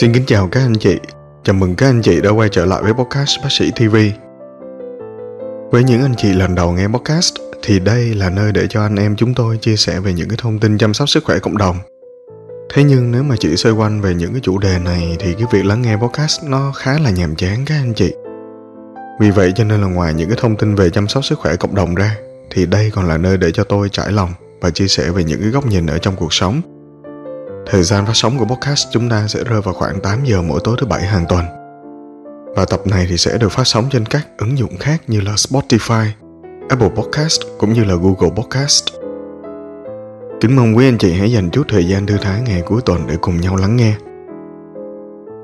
Xin kính chào các anh chị, chào mừng các anh chị đã quay trở lại với podcast Bác sĩ TV. Với những anh chị lần đầu nghe podcast thì đây là nơi để cho anh em chúng tôi chia sẻ về những cái thông tin chăm sóc sức khỏe cộng đồng. Thế nhưng nếu mà chỉ xoay quanh về những cái chủ đề này thì cái việc lắng nghe podcast nó khá là nhàm chán các anh chị. Vì vậy cho nên là ngoài những cái thông tin về chăm sóc sức khỏe cộng đồng ra thì đây còn là nơi để cho tôi trải lòng và chia sẻ về những cái góc nhìn ở trong cuộc sống. Thời gian phát sóng của podcast chúng ta sẽ rơi vào khoảng 8 giờ mỗi tối thứ Bảy hàng tuần. Và tập này thì sẽ được phát sóng trên các ứng dụng khác như là Spotify, Apple Podcast cũng như là Google Podcast. Kính mong quý anh chị hãy dành chút thời gian thư thái ngày cuối tuần để cùng nhau lắng nghe.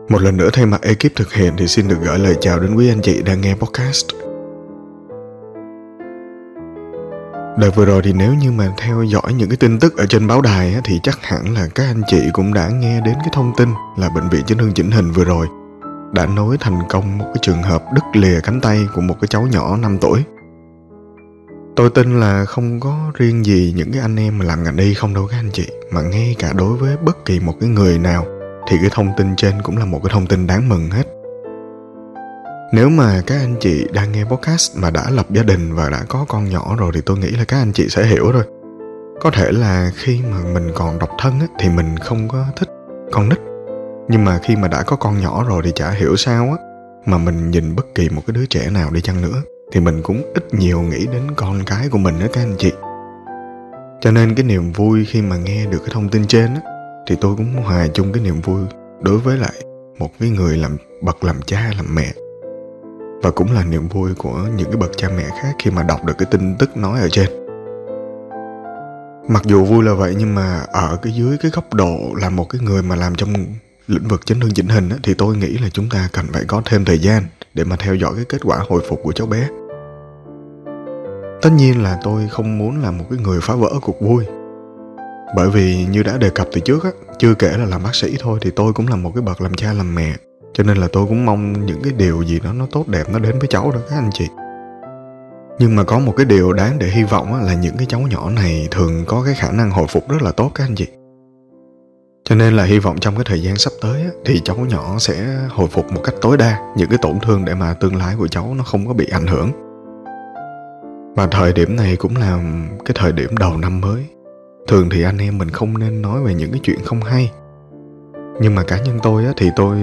Một lần nữa thay mặt ekip thực hiện thì xin được gửi lời chào đến quý anh chị đang nghe podcast. Đợt vừa rồi thì nếu như mà theo dõi những cái tin tức ở trên báo đài á, thì chắc hẳn là các anh chị cũng đã nghe đến cái thông tin là Bệnh viện Chấn Thương Chỉnh Hình vừa rồi đã nối thành công một cái trường hợp đứt lìa cánh tay của một cái cháu nhỏ 5 tuổi. Tôi tin là không có riêng gì những cái anh em mà làm ngành y không đâu các anh chị, mà ngay cả đối với bất kỳ một cái người nào thì cái thông tin trên cũng là một cái thông tin đáng mừng hết. Nếu mà các anh chị đang nghe podcast mà đã lập gia đình và đã có con nhỏ rồi thì tôi nghĩ là các anh chị sẽ hiểu rồi. Có thể là khi mà mình còn độc thân á, thì mình không có thích con nít. Nhưng mà khi mà đã có con nhỏ rồi thì chả hiểu sao á, mà mình nhìn bất kỳ một cái đứa trẻ nào đi chăng nữa thì mình cũng ít nhiều nghĩ đến con cái của mình đó các anh chị. Cho nên cái niềm vui khi mà nghe được cái thông tin trên á, thì tôi cũng hòa chung cái niềm vui đối với lại một cái người làm bậc làm cha làm mẹ. Và cũng là niềm vui của những cái bậc cha mẹ khác khi mà đọc được cái tin tức nói ở trên. Mặc dù vui là vậy nhưng mà ở cái dưới cái góc độ là một cái người mà làm trong lĩnh vực chấn thương chỉnh hình á, thì tôi nghĩ là chúng ta cần phải có thêm thời gian để mà theo dõi cái kết quả hồi phục của cháu bé. Tất nhiên là tôi không muốn là một cái người phá vỡ cuộc vui. Bởi vì như đã đề cập từ trước á, chưa kể là làm bác sĩ thôi thì tôi cũng là một cái bậc làm cha làm mẹ. Cho nên là tôi cũng mong những cái điều gì đó nó tốt đẹp nó đến với cháu đó các anh chị. Nhưng mà có một cái điều đáng để hy vọng á, là những cái cháu nhỏ này thường có cái khả năng hồi phục rất là tốt các anh chị. Cho nên là hy vọng trong cái thời gian sắp tới á, thì cháu nhỏ sẽ hồi phục một cách tối đa những cái tổn thương để mà tương lai của cháu nó không có bị ảnh hưởng. Và thời điểm này cũng là cái thời điểm đầu năm mới. Thường thì anh em mình không nên nói về những cái chuyện không hay. Nhưng mà cá nhân tôi á, thì tôi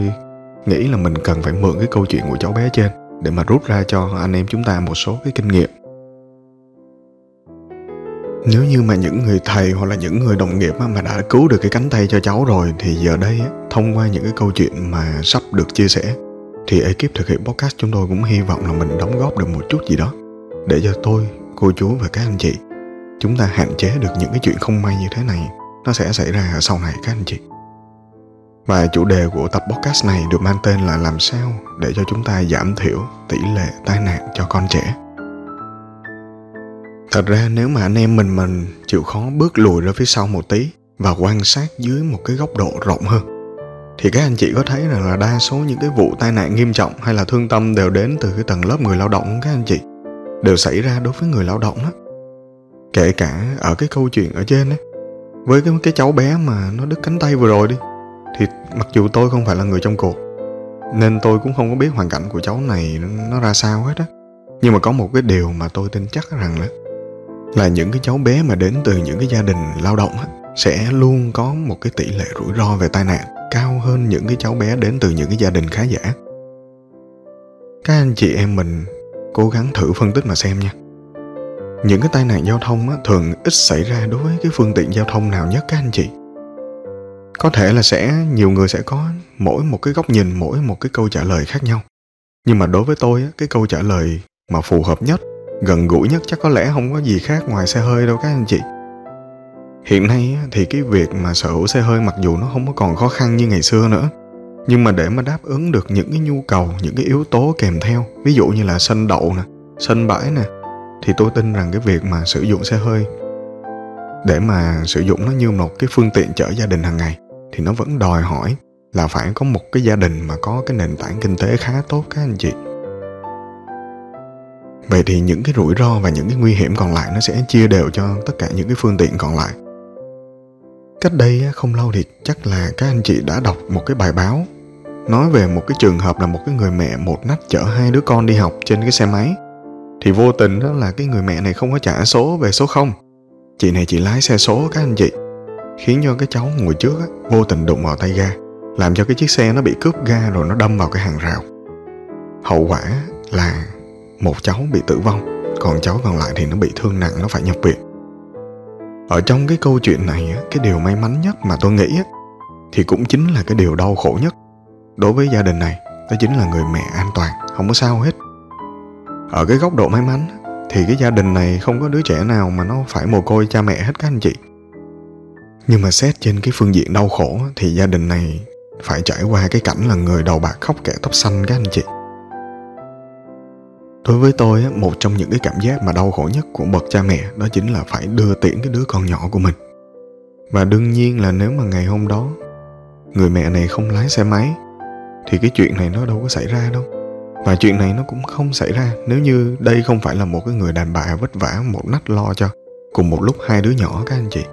nghĩ là mình cần phải mượn cái câu chuyện của cháu bé trên để mà rút ra cho anh em chúng ta một số cái kinh nghiệm. Nếu như mà những người thầy hoặc là những người đồng nghiệp mà đã cứu được cái cánh tay cho cháu rồi thì giờ đây thông qua những cái câu chuyện mà sắp được chia sẻ thì ekip thực hiện podcast chúng tôi cũng hy vọng là mình đóng góp được một chút gì đó để cho tôi, cô chú và các anh chị chúng ta hạn chế được những cái chuyện không may như thế này nó sẽ xảy ra sau này các anh chị. Và chủ đề của tập podcast này được mang tên là làm sao để cho chúng ta giảm thiểu tỷ lệ tai nạn cho con trẻ. Thật ra nếu mà anh em mình chịu khó bước lùi ra phía sau một tí và quan sát dưới một cái góc độ rộng hơn thì các anh chị có thấy rằng là đa số những cái vụ tai nạn nghiêm trọng hay là thương tâm đều đến từ cái tầng lớp người lao động các anh chị, đều xảy ra đối với người lao động đó. Kể cả ở cái câu chuyện ở trên ấy, với cái cháu bé mà nó đứt cánh tay vừa rồi đi, thì mặc dù tôi không phải là người trong cuộc nên tôi cũng không có biết hoàn cảnh của cháu này nó ra sao hết á. Nhưng mà có một cái điều mà tôi tin chắc rằng là những cái cháu bé mà đến từ những cái gia đình lao động á, sẽ luôn có một cái tỷ lệ rủi ro về tai nạn cao hơn những cái cháu bé đến từ những cái gia đình khá giả. Các anh chị em mình cố gắng thử phân tích mà xem nha. Những cái tai nạn giao thông á, thường ít xảy ra đối với cái phương tiện giao thông nào nhất các anh chị? Có thể là nhiều người sẽ có mỗi một cái góc nhìn, mỗi một cái câu trả lời khác nhau. Nhưng mà đối với tôi, cái câu trả lời mà phù hợp nhất, gần gũi nhất chắc có lẽ không có gì khác ngoài xe hơi đâu các anh chị. Hiện nay thì cái việc mà sở hữu xe hơi mặc dù nó không có còn khó khăn như ngày xưa nữa, nhưng mà để mà đáp ứng được những cái nhu cầu, những cái yếu tố kèm theo, ví dụ như là sân đậu nè, sân bãi nè, thì tôi tin rằng cái việc mà sử dụng xe hơi để mà sử dụng nó như một cái phương tiện chở gia đình hàng ngày thì nó vẫn đòi hỏi là phải có một cái gia đình mà có cái nền tảng kinh tế khá tốt các anh chị. Vậy thì những cái rủi ro và những cái nguy hiểm còn lại nó sẽ chia đều cho tất cả những cái phương tiện còn lại. Cách đây không lâu thì chắc là các anh chị đã đọc một cái bài báo nói về một cái trường hợp là một cái người mẹ một nách chở hai đứa con đi học trên cái xe máy. Thì vô tình đó là cái người mẹ này không có trả số về số 0. Chị này chị lái xe số các anh chị, khiến cho cái cháu ngồi trước á, vô tình đụng vào tay ga, làm cho cái chiếc xe nó bị cướp ga rồi nó đâm vào cái hàng rào. Hậu quả là một cháu bị tử vong, còn cháu còn lại thì nó bị thương nặng, nó phải nhập viện. Ở trong cái câu chuyện này á, cái điều may mắn nhất mà tôi nghĩ á, thì cũng chính là cái điều đau khổ nhất đối với gia đình này, đó chính là người mẹ an toàn, không có sao hết. Ở cái góc độ may mắn thì cái gia đình này không có đứa trẻ nào mà nó phải mồ côi cha mẹ hết các anh chị. Nhưng mà xét trên cái phương diện đau khổ thì gia đình này phải trải qua cái cảnh là người đầu bạc khóc kẻ tóc xanh các anh chị. Đối với tôi, một trong những cái cảm giác mà đau khổ nhất của bậc cha mẹ đó chính là phải đưa tiễn cái đứa con nhỏ của mình. Và đương nhiên là nếu mà ngày hôm đó người mẹ này không lái xe máy thì cái chuyện này nó đâu có xảy ra đâu. Và chuyện này nó cũng không xảy ra nếu như đây không phải là một cái người đàn bà vất vả một nách lo cho cùng một lúc hai đứa nhỏ các anh chị.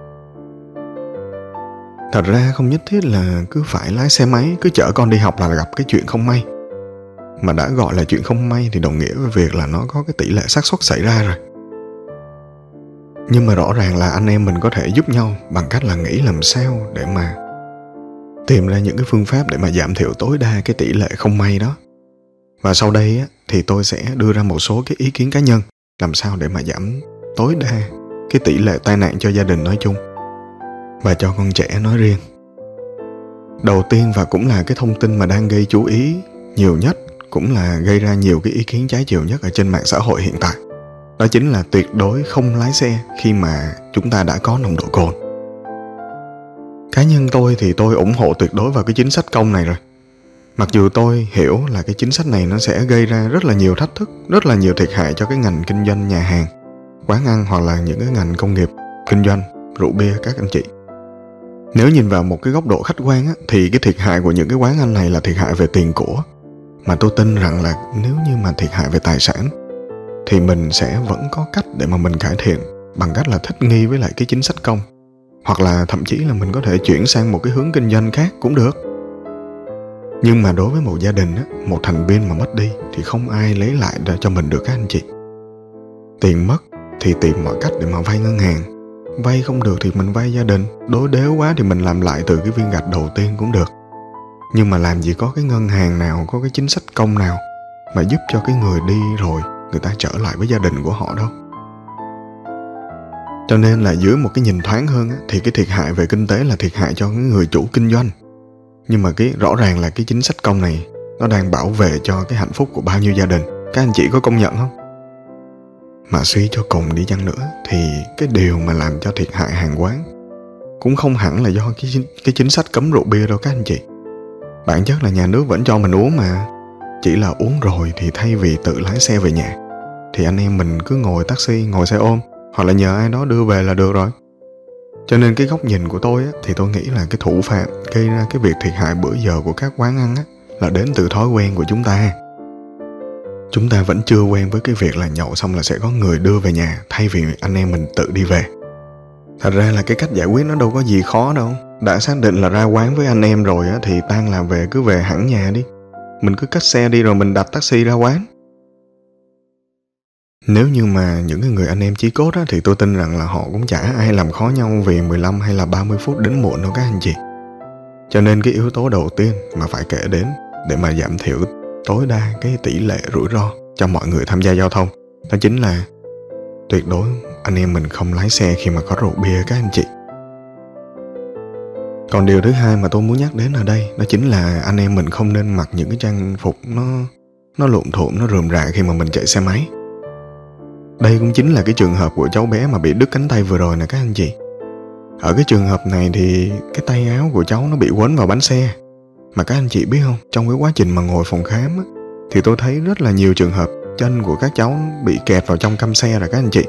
Thật ra không nhất thiết là cứ phải lái xe máy, cứ chở con đi học là gặp cái chuyện không may. Mà đã gọi là chuyện không may thì đồng nghĩa với việc là nó có cái tỷ lệ xác suất xảy ra rồi. Nhưng mà rõ ràng là anh em mình có thể giúp nhau bằng cách là nghĩ làm sao để mà tìm ra những cái phương pháp để mà giảm thiểu tối đa cái tỷ lệ không may đó. Và sau đây thì tôi sẽ đưa ra một số cái ý kiến cá nhân làm sao để mà giảm tối đa cái tỷ lệ tai nạn cho gia đình nói chung và cho con trẻ nói riêng. Đầu tiên và cũng là cái thông tin mà đang gây chú ý nhiều nhất, cũng là gây ra nhiều cái ý kiến trái chiều nhất ở trên mạng xã hội hiện tại, đó chính là tuyệt đối không lái xe khi mà chúng ta đã có nồng độ cồn. Cá nhân tôi thì tôi ủng hộ tuyệt đối vào cái chính sách công này rồi. Mặc dù tôi hiểu là cái chính sách này nó sẽ gây ra rất là nhiều thách thức, rất là nhiều thiệt hại cho cái ngành kinh doanh nhà hàng, quán ăn hoặc là những cái ngành công nghiệp, kinh doanh, rượu bia các anh chị. Nếu nhìn vào một cái góc độ khách quan á, thì cái thiệt hại của những cái quán ăn này là thiệt hại về tiền của. Mà tôi tin rằng là nếu như mà thiệt hại về tài sản thì mình sẽ vẫn có cách để mà mình cải thiện bằng cách là thích nghi với lại cái chính sách công. Hoặc là thậm chí là mình có thể chuyển sang một cái hướng kinh doanh khác cũng được. Nhưng mà đối với một gia đình á, một thành viên mà mất đi thì không ai lấy lại cho mình được các anh chị. Tiền mất thì tìm mọi cách để mà vay ngân hàng. Vay không được thì mình vay gia đình. Đối đếu quá thì mình làm lại từ cái viên gạch đầu tiên cũng được. Nhưng mà làm gì có cái ngân hàng nào, có cái chính sách công nào mà giúp cho cái người đi rồi người ta trở lại với gia đình của họ đâu. Cho nên là dưới một cái nhìn thoáng hơn á, thì cái thiệt hại về kinh tế là thiệt hại cho người chủ kinh doanh. Nhưng mà cái rõ ràng là cái chính sách công này nó đang bảo vệ cho cái hạnh phúc của bao nhiêu gia đình. Các anh chị có công nhận không? Mà suy cho cùng đi chăng nữa thì cái điều mà làm cho thiệt hại hàng quán cũng không hẳn là do cái chính sách cấm rượu bia đâu các anh chị. Bản chất là nhà nước vẫn cho mình uống mà. Chỉ là uống rồi thì thay vì tự lái xe về nhà thì anh em mình cứ ngồi taxi, ngồi xe ôm hoặc là nhờ ai đó đưa về là được rồi. Cho nên cái góc nhìn của tôi á, thì tôi nghĩ là cái thủ phạm gây ra cái việc thiệt hại bữa giờ của các quán ăn á, là đến từ thói quen của chúng ta. Chúng ta vẫn chưa quen với cái việc là nhậu xong là sẽ có người đưa về nhà thay vì anh em mình tự đi về. Thật ra là cái cách giải quyết nó đâu có gì khó đâu. Đã xác định là ra quán với anh em rồi á, thì tan làm về cứ về hẳn nhà đi. Mình cứ cắt xe đi rồi mình đặt taxi ra quán. Nếu như mà những cái người anh em chí cốt á, thì tôi tin rằng là họ cũng chả ai làm khó nhau vì 15 hay là 30 phút đến muộn đâu các anh chị. Cho nên cái yếu tố đầu tiên mà phải kể đến để mà giảm thiểu tối đa cái tỷ lệ rủi ro cho mọi người tham gia giao thông, đó chính là tuyệt đối anh em mình không lái xe khi mà có rượu bia các anh chị. Còn điều thứ hai mà tôi muốn nhắc đến ở đây đó chính là anh em mình không nên mặc những cái trang phục nó lụm thuộm, nó rườm rà khi mà mình chạy xe máy. Đây cũng chính là cái trường hợp của cháu bé mà bị đứt cánh tay vừa rồi nè các anh chị. Ở cái trường hợp này thì cái tay áo của cháu nó bị quấn vào bánh xe. Mà các anh chị biết không, trong cái quá trình mà ngồi phòng khám á, thì tôi thấy rất là nhiều trường hợp chân của các cháu bị kẹt vào trong căm xe rồi các anh chị.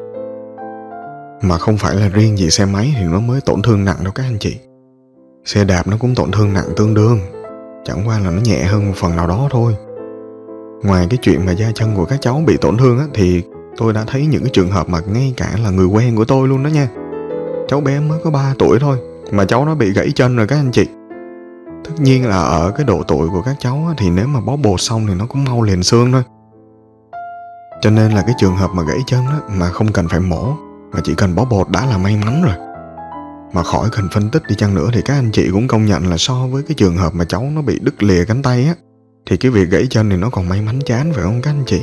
Mà không phải là riêng gì xe máy thì nó mới tổn thương nặng đâu các anh chị. Xe đạp nó cũng tổn thương nặng tương đương, chẳng qua là nó nhẹ hơn một phần nào đó thôi. Ngoài cái chuyện mà da chân của các cháu bị tổn thương á, thì tôi đã thấy những cái trường hợp mà ngay cả là người quen của tôi luôn đó nha. Cháu bé mới có 3 tuổi thôi mà cháu nó bị gãy chân rồi các anh chị. Tất tất nhiên là ở cái độ tuổi của các cháu á, thì nếu mà bó bột xong thì nó cũng mau liền xương thôi. Cho nên là cái trường hợp mà gãy chân á, mà không cần phải mổ, mà chỉ cần bó bột đã là may mắn rồi. Mà khỏi cần phân tích đi chăng nữa thì các anh chị cũng công nhận là so với cái trường hợp mà cháu nó bị đứt lìa cánh tay á, thì cái việc gãy chân thì nó còn may mắn chán, phải không các anh chị?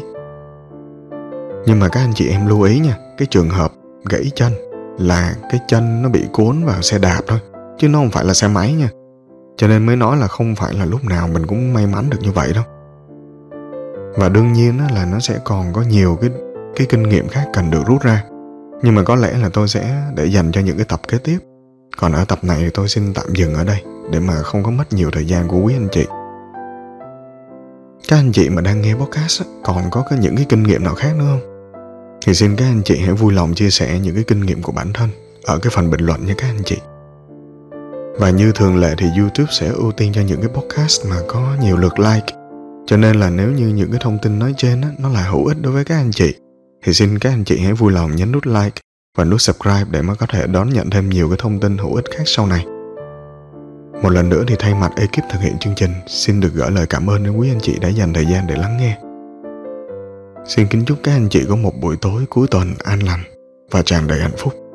Nhưng mà các anh chị em lưu ý nha, cái trường hợp gãy chân là cái chân nó bị cuốn vào xe đạp thôi, chứ nó không phải là xe máy nha. Cho nên mới nói là không phải là lúc nào mình cũng may mắn được như vậy đâu. Và đương nhiên là nó sẽ còn có nhiều cái kinh nghiệm khác cần được rút ra. Nhưng mà có lẽ là tôi sẽ để dành cho những cái tập kế tiếp. Còn ở tập này thì tôi xin tạm dừng ở đây để mà không có mất nhiều thời gian của quý anh chị. Các anh chị mà đang nghe podcast còn có những cái kinh nghiệm nào khác nữa không? Thì xin các anh chị hãy vui lòng chia sẻ những cái kinh nghiệm của bản thân ở cái phần bình luận nha các anh chị. Và như thường lệ thì YouTube sẽ ưu tiên cho những cái podcast mà có nhiều lượt like. Cho nên là nếu như những cái thông tin nói trên nó là hữu ích đối với các anh chị, thì xin các anh chị hãy vui lòng nhấn nút like và nút subscribe để mà có thể đón nhận thêm nhiều cái thông tin hữu ích khác sau này. Một lần nữa thì thay mặt ekip thực hiện chương trình, xin được gửi lời cảm ơn đến quý anh chị đã dành thời gian để lắng nghe. Xin kính chúc các anh chị có một buổi tối cuối tuần an lành và tràn đầy hạnh phúc.